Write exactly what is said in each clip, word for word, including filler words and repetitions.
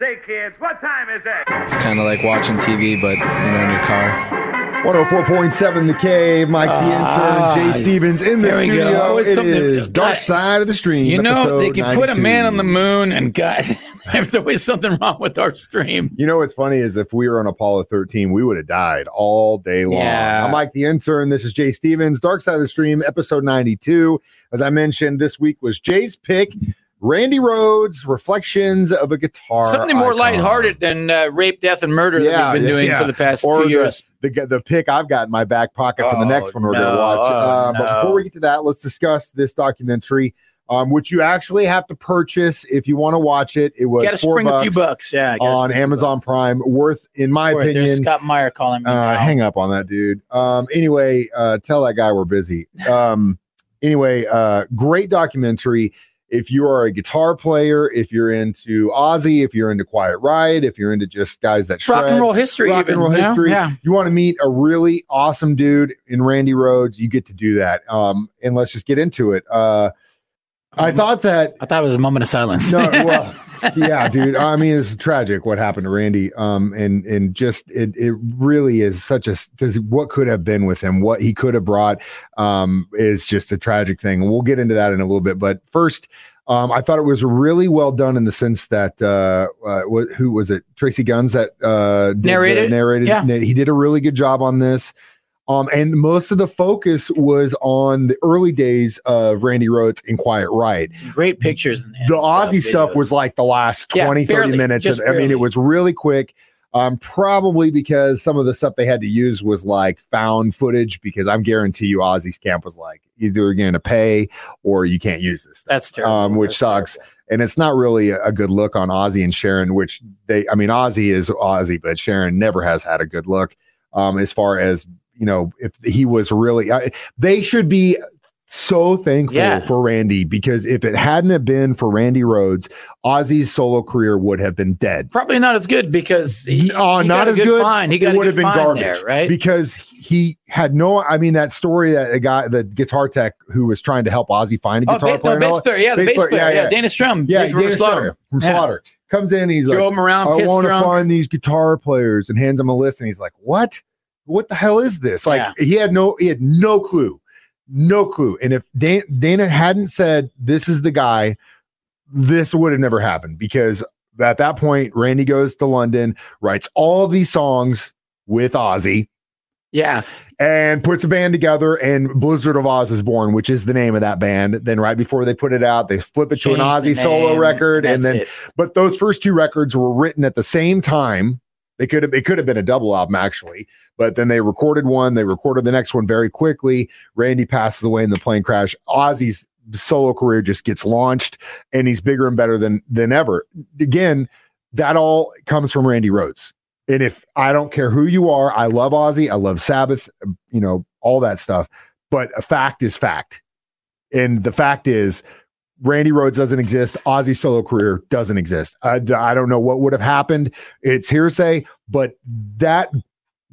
Say, kids, what time is it? It's kind of like watching T V, but, you know, in your car. one oh four point seven The Cave, Mike uh, the Intern, Jay Stevens in the studio. It is Dark Side of the Stream. You know, they can put a man on the moon, and God, there's always something wrong with our stream. You know what's funny is if we were on Apollo thirteen, we would have died all day long. Yeah. I'm Mike the Intern. This is Jay Stevens, Dark Side of the Stream, episode ninety-two. As I mentioned, this week was Jay's pick. Randy Rhoads, Reflections of a Guitar Something more icon. Lighthearted than uh, rape, death, and murder yeah, that we've been yeah, doing yeah. for the past or two the, years. The, the pick I've got in my back pocket oh, for the next one we're no, going to watch. Uh, no. But before we get to that, let's discuss this documentary, um, which you actually have to purchase if you want to watch it. It was gotta four spring bucks a few bucks yeah, on Amazon bucks. Prime. Worth, in my Boy, opinion. Scott Meyer calling me uh, hang up on that, dude. Um, anyway, uh, tell that guy we're busy. Um, anyway, uh, great documentary. If you are a guitar player, if you're into Ozzy, if you're into Quiet Riot, if you're into just guys that shred, rock and roll history, rock even, and roll you know? history, yeah. you want to meet a really awesome dude in Randy Rhoads, you get to do that. Um, and let's just get into it. Uh, um, I thought that I thought it was a moment of silence. No, well, yeah, dude. I mean, it's tragic what happened to Randy. Um, and and just it it really is such a because what could have been with him, what he could have brought, um, is just a tragic thing. We'll get into that in a little bit, but first. Um, I thought it was really well done in the sense that uh, uh, wh- who was it? Tracy Guns that uh, did, narrated. Uh, narrated. Yeah. Na- he did a really good job on this. Um, and most of the focus was on the early days of Randy Rhoads and Quiet Riot. Some great pictures. And the Ozzy stuff, stuff was like the last twenty, yeah, barely, thirty minutes. Of, I mean, it was really quick. Um, probably because some of the stuff they had to use was like found footage, because I'm guarantee you Ozzy's camp was like, either you're going to pay or you can't use this stuff. That's terrible. Um, which That's sucks. Terrible. And it's not really a, a good look on Ozzy and Sharon, which they, I mean, Ozzy is Ozzy, but Sharon never has had a good look. Um, as far as, you know, if he was really, I, they should be so thankful yeah. for Randy, because if it hadn't have been for Randy Rhoads, Ozzy's solo career would have been dead. Probably not as good because he, uh, he not got as a good, good find. He got it would have been garbage, there, right? Because he had no. I mean, that story that a guy, the guitar tech who was trying to help Ozzy find a oh, guitar bass, player, no, bass player, yeah, bass the bass player, player yeah, yeah, Dana Strum, yeah, Dana from Slaughter, from Slaughter yeah. comes in, he's Throw like, him around, I want to find these guitar players, and hands him a list, and he's like, what? What the hell is this? Like yeah. he had no, he had no clue. No clue. And if Dan- Dana hadn't said, this is the guy, this would have never happened, because at that point, Randy goes to London, writes all of these songs with Ozzy. Yeah. And puts a band together, and Blizzard of Oz is born, which is the name of that band. Then right before they put it out, they flip it Change to an Ozzy solo record. And then, it. but those first two records were written at the same time. They could have, it could have been a double album actually, but then they recorded one, they recorded the next one very quickly. Randy passes away in the plane crash. Ozzy's solo career just gets launched, and he's bigger and better than, than ever. Again, that all comes from Randy Rhoads. And if I don't care who you are, I love Ozzy, I love Sabbath, you know, all that stuff, but a fact is fact. And the fact is, Randy Rhoads doesn't exist. Ozzy's solo career doesn't exist. I, I don't know what would have happened. It's hearsay, but that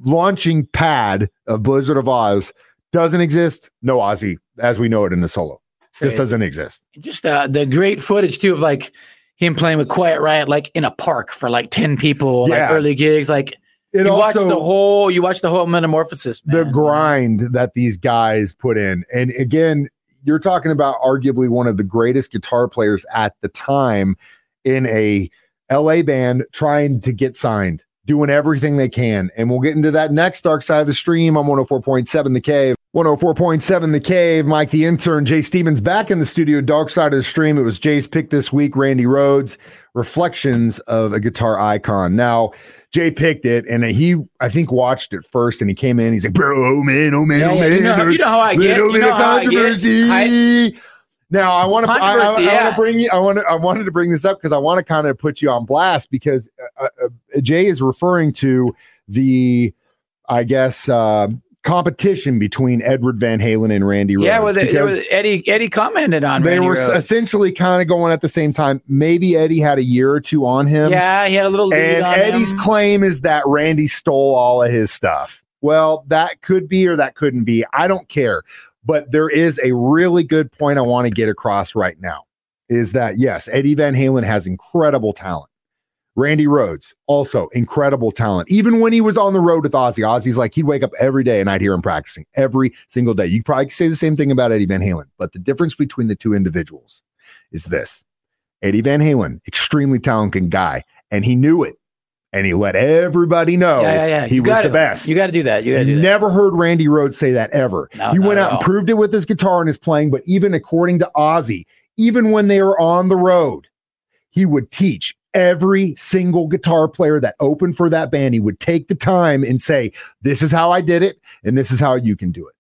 launching pad of Blizzard of Oz doesn't exist. No Ozzy, as we know it in the solo. This right. doesn't exist. Just uh, the great footage, too, of like him playing with Quiet Riot, like in a park for like ten people, yeah. like early gigs, like... It you also, watch the whole, you watch the whole metamorphosis, man. The grind yeah. that these guys put in. And again... You're talking about arguably one of the greatest guitar players at the time in a L A band trying to get signed, doing everything they can. And we'll get into that next Dark Side of the Stream on one oh four point seven The Cave. one oh four point seven The Cave, Mike the Intern, Jay Stevens back in the studio, Dark Side of the Stream. It was Jay's pick this week, Randy Rhoads, Reflections of a Guitar Icon. Now, Jay picked it, and he, I think, watched it first, and he came in. He's like, bro, oh, man, oh, man, yeah, oh, man. You know, you know how I get. Little you know bit of controversy. I I, now, I want to I, I, yeah. I bring you, I want I wanted to bring this up because I want to kind of put you on blast, because uh, uh, Jay is referring to the, I guess, uh, competition between Edward Van Halen and Randy Rhoads. Yeah, well, it, it was Eddie, Eddie commented on They Randy were Rhoads. essentially kind of going at the same time. Maybe Eddie had a year or two on him. Yeah, he had a little lead And on Eddie's him. claim is that Randy stole all of his stuff. Well, that could be or that couldn't be. I don't care. But there is a really good point I want to get across right now, is that, yes, Eddie Van Halen has incredible talent. Randy Rhoads, also incredible talent. Even when he was on the road with Ozzy, Ozzy's like, he'd wake up every day and I'd hear him practicing every single day. You probably could say the same thing about Eddie Van Halen, but the difference between the two individuals is this. Eddie Van Halen, extremely talented guy, and he knew it, and he let everybody know yeah, yeah, yeah. he you was gotta, the best. You got to do that. You gotta do that. Never heard Randy Rhoads say that ever. No, he went out and proved it with his guitar and his playing, but even according to Ozzy, even when they were on the road, he would teach every single guitar player that opened for that band. He would take the time and say, this is how I did it, and this is how you can do it.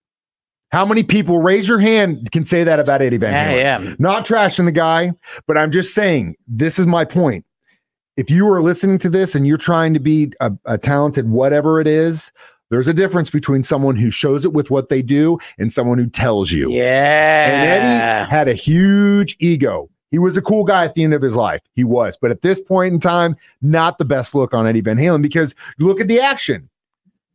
How many people, raise your hand, can say that about Eddie Van Halen? I am. Not trashing the guy, but I'm just saying, this is my point. If you are listening to this and you're trying to be a, a talented whatever it is, there's a difference between someone who shows it with what they do and someone who tells you. Yeah. And Eddie had a huge ego. He was a cool guy at the end of his life. He was. But at this point in time, not the best look on Eddie Van Halen, because look at the action.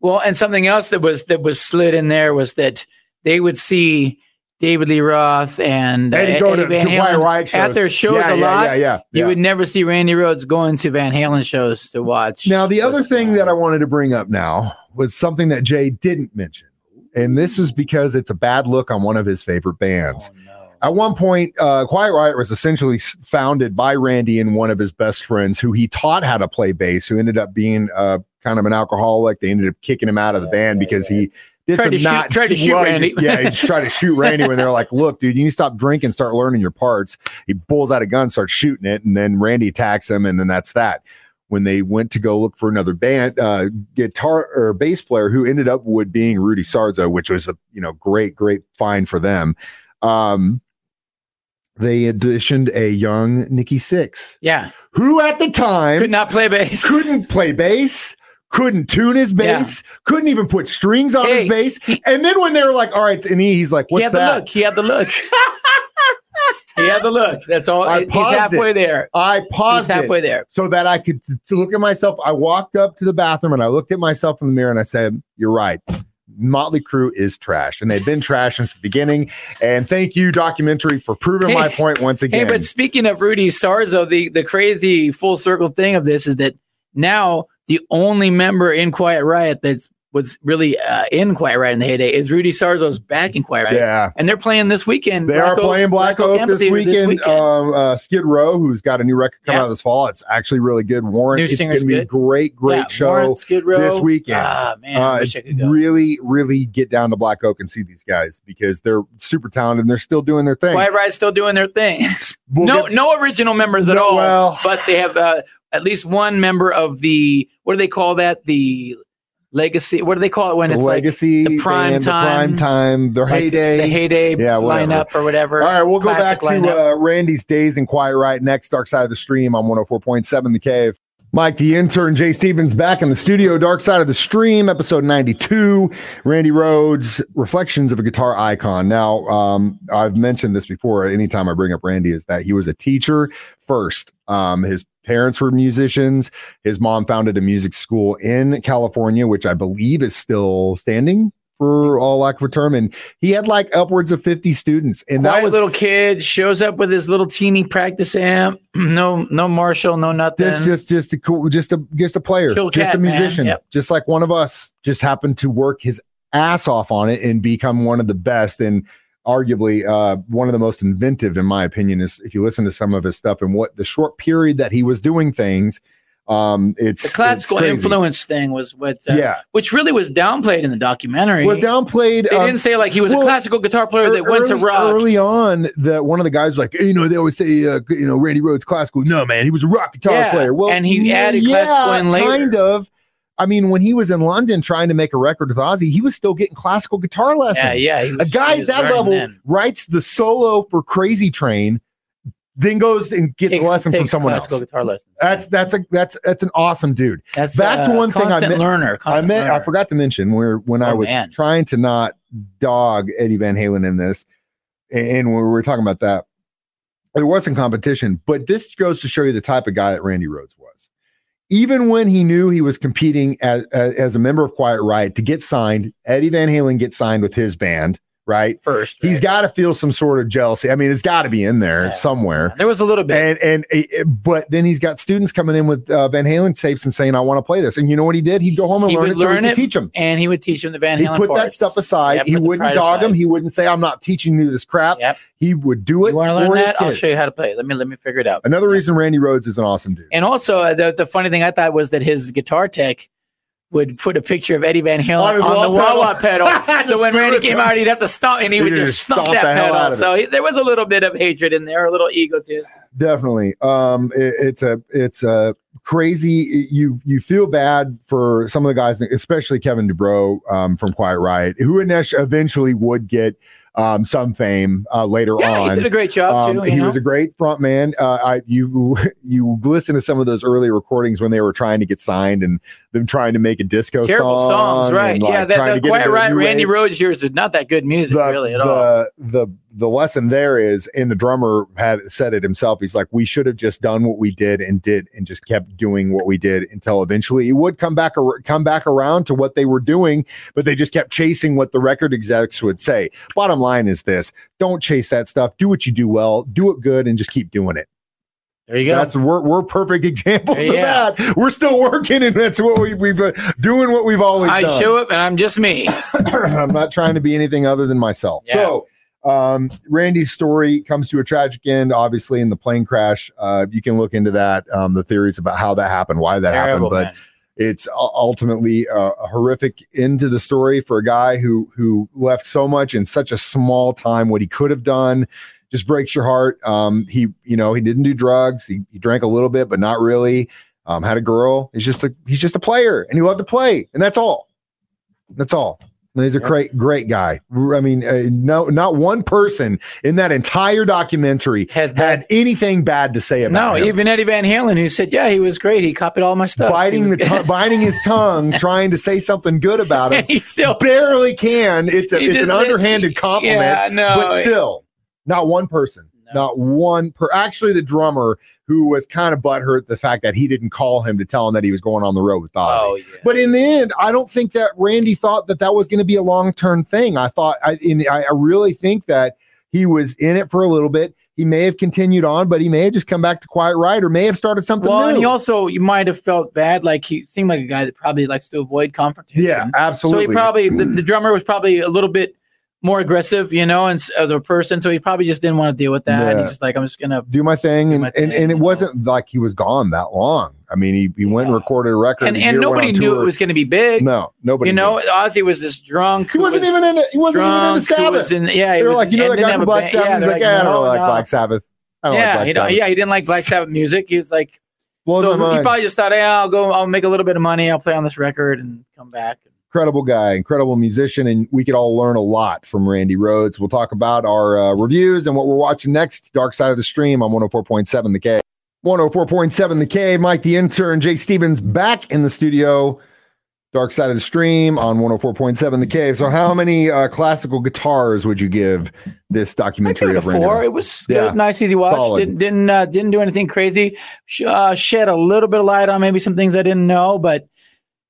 Well, and something else that was that was slid in there was that they would see David Lee Roth and uh, Eddie, go Eddie to, Van to Halen Riot shows. At their shows yeah, a yeah, lot. Yeah, yeah, yeah, you yeah. would never see Randy Rhoads going to Van Halen shows to watch. Now, the other thing fun. that I wanted to bring up now was something that Jay didn't mention. And this is because it's a bad look on one of his favorite bands. Oh, no. At one point, uh, Quiet Riot was essentially founded by Randy and one of his best friends who he taught how to play bass, who ended up being uh, kind of an alcoholic. They ended up kicking him out of the yeah, band yeah, because yeah. he did tried some to not... Shoot, tried to shoot well, Randy. He just, yeah, he just tried to shoot Randy when they're like, look, dude, you need to stop drinking, start learning your parts. He pulls out a gun, starts shooting it, and then Randy attacks him, and then that's that. When they went to go look for another band, uh, guitar or bass player who ended up with being Rudy Sarzo, which was a you know great, great find for them. Um, They auditioned a young Nikki Sixx. Yeah. Who at the time could not play bass. Couldn't play bass. Couldn't tune his bass. Yeah. Couldn't even put strings on hey, his bass. He, and then when they were like, all right, and he, he's like, what's he had that? The look. He had the look. He had the look. That's all. I he's halfway it. there. I paused he's halfway it there. So that I could t- to look at myself. I walked up to the bathroom and I looked at myself in the mirror and I said, you're right. Motley Crue is trash, and they've been trash since the beginning. And thank you, documentary, for proving hey, my point once again. Hey, but speaking of Rudy Sarzo, the, the crazy full circle thing of this is that now the only member in Quiet Riot that was really uh, in Quiet Riot in the heyday is Rudy Sarzo's back in Quiet Riot. Yeah. And they're playing this weekend. They Black are Oak, playing Black, Black Oak, Oak this weekend. This weekend. Um, uh, Skid Row, who's got a new record coming yeah. out this fall. It's actually really good. Warrant, new it's going to be a great, great yeah, show Warrant, Skid Row. This weekend. Ah, man, uh, I wish I could go. Really, really get down to Black Oak and see these guys because they're super talented and they're still doing their thing. Quiet Riot's still doing their thing. we'll no get, no original members at no, all, well, but they have uh, at least one member of the, what do they call that? The... Legacy, what do they call it when the it's legacy, like the prime time, the prime time, their like heyday, the heyday yeah, lineup or whatever. All right, we'll Classic go back to uh, Randy's days in Quiet Riot next. Dark Side of the Stream on one oh four point seven The Cave. Mike, the intern, Jay Stevens back in the studio. Dark Side of the Stream, episode ninety-two. Randy Rhoads, Reflections of a Guitar Icon. Now, um, I've mentioned this before. Anytime I bring up Randy, is that he was a teacher first. Um, his parents were musicians. His mom founded a music school in California, which I believe is still standing for all lack of a term. And he had like upwards of fifty students. And Quiet that was little kid shows up with his little teeny practice amp. No, no Marshall, no nothing. This, just, just a cool, just a, just a player, Chill just cat, a musician, yep. just like one of us. Just happened to work his ass off on it and become one of the best. And arguably uh, one of the most inventive, in my opinion, is if you listen to some of his stuff and what the short period that he was doing things. Um, it's the classical it's influence thing was what, uh, yeah. which really was downplayed in the documentary. Was downplayed. They um, didn't say like he was well, a classical guitar player that early, went to rock. Early on, that one of the guys was like, you know, they always say, uh, you know, Randy Rhoads classical. No, man, he was a rock guitar yeah. player. Well, and he added yeah, classical in later. Kind of. I mean, when he was in London trying to make a record with Ozzy, he was still getting classical guitar lessons. Yeah, yeah. He was, a guy at that level then. writes the solo for Crazy Train, then goes and gets takes, a lesson from someone else. Guitar lessons, that's yeah. that's a that's that's an awesome dude. That's back to one thing I meant. Learner, I meant learner. I forgot to mention where when oh, I was man. trying to not dog Eddie Van Halen in this, and when we were talking about that, there wasn't competition. But this goes to show you the type of guy that Randy Rhoads was. Even when he knew he was competing as, as a member of Quiet Riot to get signed, Eddie Van Halen gets signed with his band, right? First, right? He's got to feel some sort of jealousy. I mean, it's got to be in there yeah. somewhere. Yeah. There was a little bit. And, and but then he's got students coming in with uh, Van Halen tapes and saying, I want to play this. And you know what he did? He'd go home and he learn it so learn he could it, teach them. And he would teach them the Van Halen He'd put parts. that stuff aside. Yep, he wouldn't dog aside. him. He wouldn't say, I'm not teaching you this crap. Yep. He would do it. You want to learn that? I'll show you how to play it. Let me, let me figure it out. Another yeah. reason Randy Rhoads is an awesome dude. And also, uh, the, the funny thing I thought was that his guitar tech would put a picture of Eddie Van Halen on, on the wah-wah pedal. So when Randy came out, he'd have to stomp, and he, he would just stomp, stomp that pedal. So he, there was a little bit of hatred in there, a little egotist. Definitely. Um, it, it's a it's a crazy. You you feel bad for some of the guys, especially Kevin Dubrow um, from Quiet Riot, who eventually would get um, some fame uh, later yeah, on. He did a great job um, too. He know? was a great front man. Uh, I, you you listen to some of those early recordings when they were trying to get signed and them trying to make a disco Terrible song. Terrible songs, right? And, like, yeah, that, that Quiet Riot, Randy Rhoads years is not that good music the, really at the, all. The the the lesson there is, and the drummer had said it himself. He's like, we should have just done what we did and did and just kept doing what we did until eventually it would come back or come back around to what they were doing, but they just kept chasing what the record execs would say. Bottom line is this: don't chase that stuff. Do what you do well, do it good, and just keep doing it. There you go. That's we're we're perfect examples yeah. of that. We're still working, and that's what we, we've uh, doing what we've always I done. I show up, and I'm just me. I'm not trying to be anything other than myself. Yeah. So. Um, Randy's story comes to a tragic end, obviously, in the plane crash. Uh, you can look into that, um, the theories about how that happened, why that Terrible, happened, but man. It's ultimately a, a horrific end to the story for a guy who, who left so much in such a small time. What he could have done just breaks your heart. Um, he, you know, he didn't do drugs. He, he drank a little bit, but not really, um, had a girl. He's just a, he's just a player, and he loved to play. And that's all, that's all. He's a great, great guy. I mean, uh, no, not one person in that entire documentary has bad, had anything bad to say about no, him. No, even Eddie Van Halen, who said, "Yeah, he was great. He copied all my stuff." Biting the t- biting his tongue, trying to say something good about him, he still barely can. It's a, it's just, an underhanded compliment, yeah, no, but still, not one person. Not one per actually the drummer who was kind of butthurt the fact that he didn't call him to tell him that he was going on the road with Ozzy. Oh, yeah. But in the end, I don't think that Randy thought that that was going to be a long-term thing. I thought I in, I really think that he was in it for a little bit. He may have continued on, but he may have just come back to Quiet Riot or may have started something well, new. And he also, you might have felt bad. Like he seemed like a guy that probably likes to avoid confrontation. Yeah, absolutely. So he probably, the, the drummer was probably a little bit more aggressive, you know, and as a person, so he probably just didn't want to deal with that. Yeah. And he's just like, I'm just gonna do my thing, do my and, thing and and it wasn't know? like he was gone that long. I mean, he, he went yeah. and recorded a record, and, and nobody knew it was going to be big. No, nobody. You know, did. Ozzy was this drunk. He wasn't was even in. A, he wasn't drunk, even in Sabbath. Was in, yeah, they were was, like, you know, that guy from Black Sabbath. Yeah, he's like, like, yeah, I don't no, like no. Black Sabbath. I don't yeah, like Black you know, Sabbath. yeah, he didn't like Black Sabbath music. He was like, Blows so he mind. probably just thought, hey, I'll go, I'll make a little bit of money, I'll play on this record, and come back. Incredible guy, incredible musician, and we could all learn a lot from Randy Rhoads. We'll talk about our uh, reviews and what we're watching next. Dark Side of the Stream on one oh four point seven The Cave. one oh four point seven The Cave. Mike the Intern, Jay Stevens back in the studio. Dark Side of the Stream on one oh four point seven The Cave. So how many uh, classical guitars would you give this documentary of Randy Rhoads? It was yeah. good, nice, easy watch. Solid. Didn't didn't, uh, didn't do anything crazy. Uh, shed a little bit of light on maybe some things I didn't know, but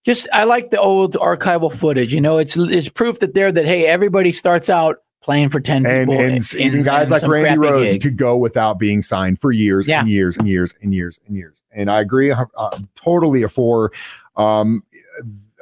Just, I like the old archival footage. You know, it's it's proof that there that hey, everybody starts out playing for ten and, people, and, and even guys and like Randy Rhoads gig. could go without being signed for years yeah. and years and years and years and years. And I agree, I'm, I'm totally a four. Um,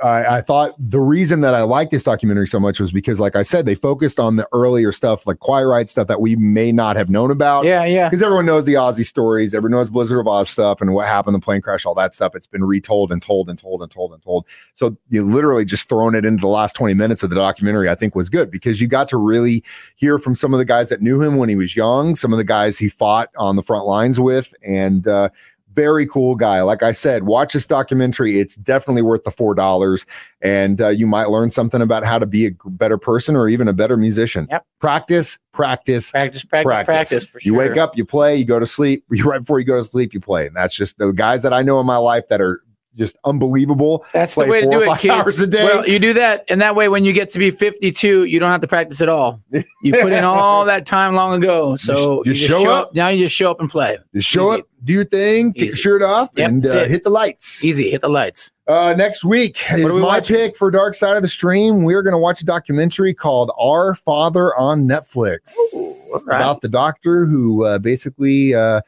I, I thought the reason that I liked this documentary so much was because, like I said, they focused on the earlier stuff, like Quiet Riot stuff that we may not have known about. Yeah, yeah. Because everyone knows the Ozzy stories, everyone knows Blizzard of Oz stuff and what happened, the plane crash, all that stuff. It's been retold and told and told and told and told. So you literally just throwing it into the last twenty minutes of the documentary, I think was good because you got to really hear from some of the guys that knew him when he was young, some of the guys he fought on the front lines with, and uh, very cool guy. Like I said, watch this documentary. It's definitely worth the four dollars, and uh, you might learn something about how to be a better person or even a better musician. Yep. Practice, practice, practice, practice, practice. practice for sure. You wake up, you play, you go to sleep. Right before you go to sleep, you play. And that's just the guys that I know in my life that are just unbelievable. That's the way to do it, kids. Hours a day. Well, you do that, and that way when you get to be fifty-two, you don't have to practice at all. You put in all that time long ago. So you, you, you show, show up. up. Now you just show up and play. Just show Easy. up, do your thing, Easy. take your shirt off, yep, and uh, hit the lights. Easy, hit the lights. Uh, next week what is we my watching? pick for Dark Side of the Stream. We're going to watch a documentary called Our Father on Netflix. Ooh, right. About the doctor who uh, basically uh,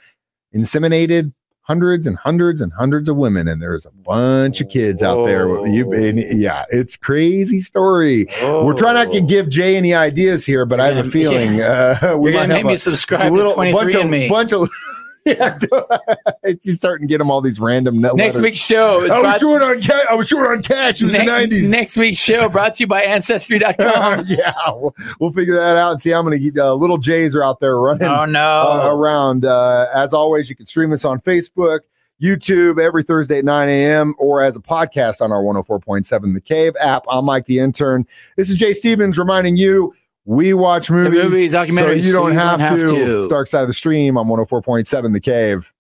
inseminated hundreds and hundreds and hundreds of women, and there's a bunch of kids Whoa. out there. You, and yeah, it's crazy story. Whoa. We're trying not to give Jay any ideas here, but yeah, I have a feeling yeah. uh, we You're might have a, subscribe a little to bunch of me. bunch of. Yeah, you starting to get them all these random net Next letters. week's show. Is I, was short on ca- I was short on cash in next, the nineties. Next week's show brought to you by Ancestry dot com. Uh, yeah, we'll, we'll figure that out and see how many uh, little Jays are out there running oh, no. uh, around. Uh, as always, you can stream us on Facebook, YouTube, every Thursday at nine a.m. or as a podcast on our one oh four point seven The Cave app. I'm Mike the Intern. This is Jay Stevens reminding you, we watch movies, movies documentaries, so you don't, so you have, don't have to. to. It's Dark Side of the Stream on one oh four point seven The Cave.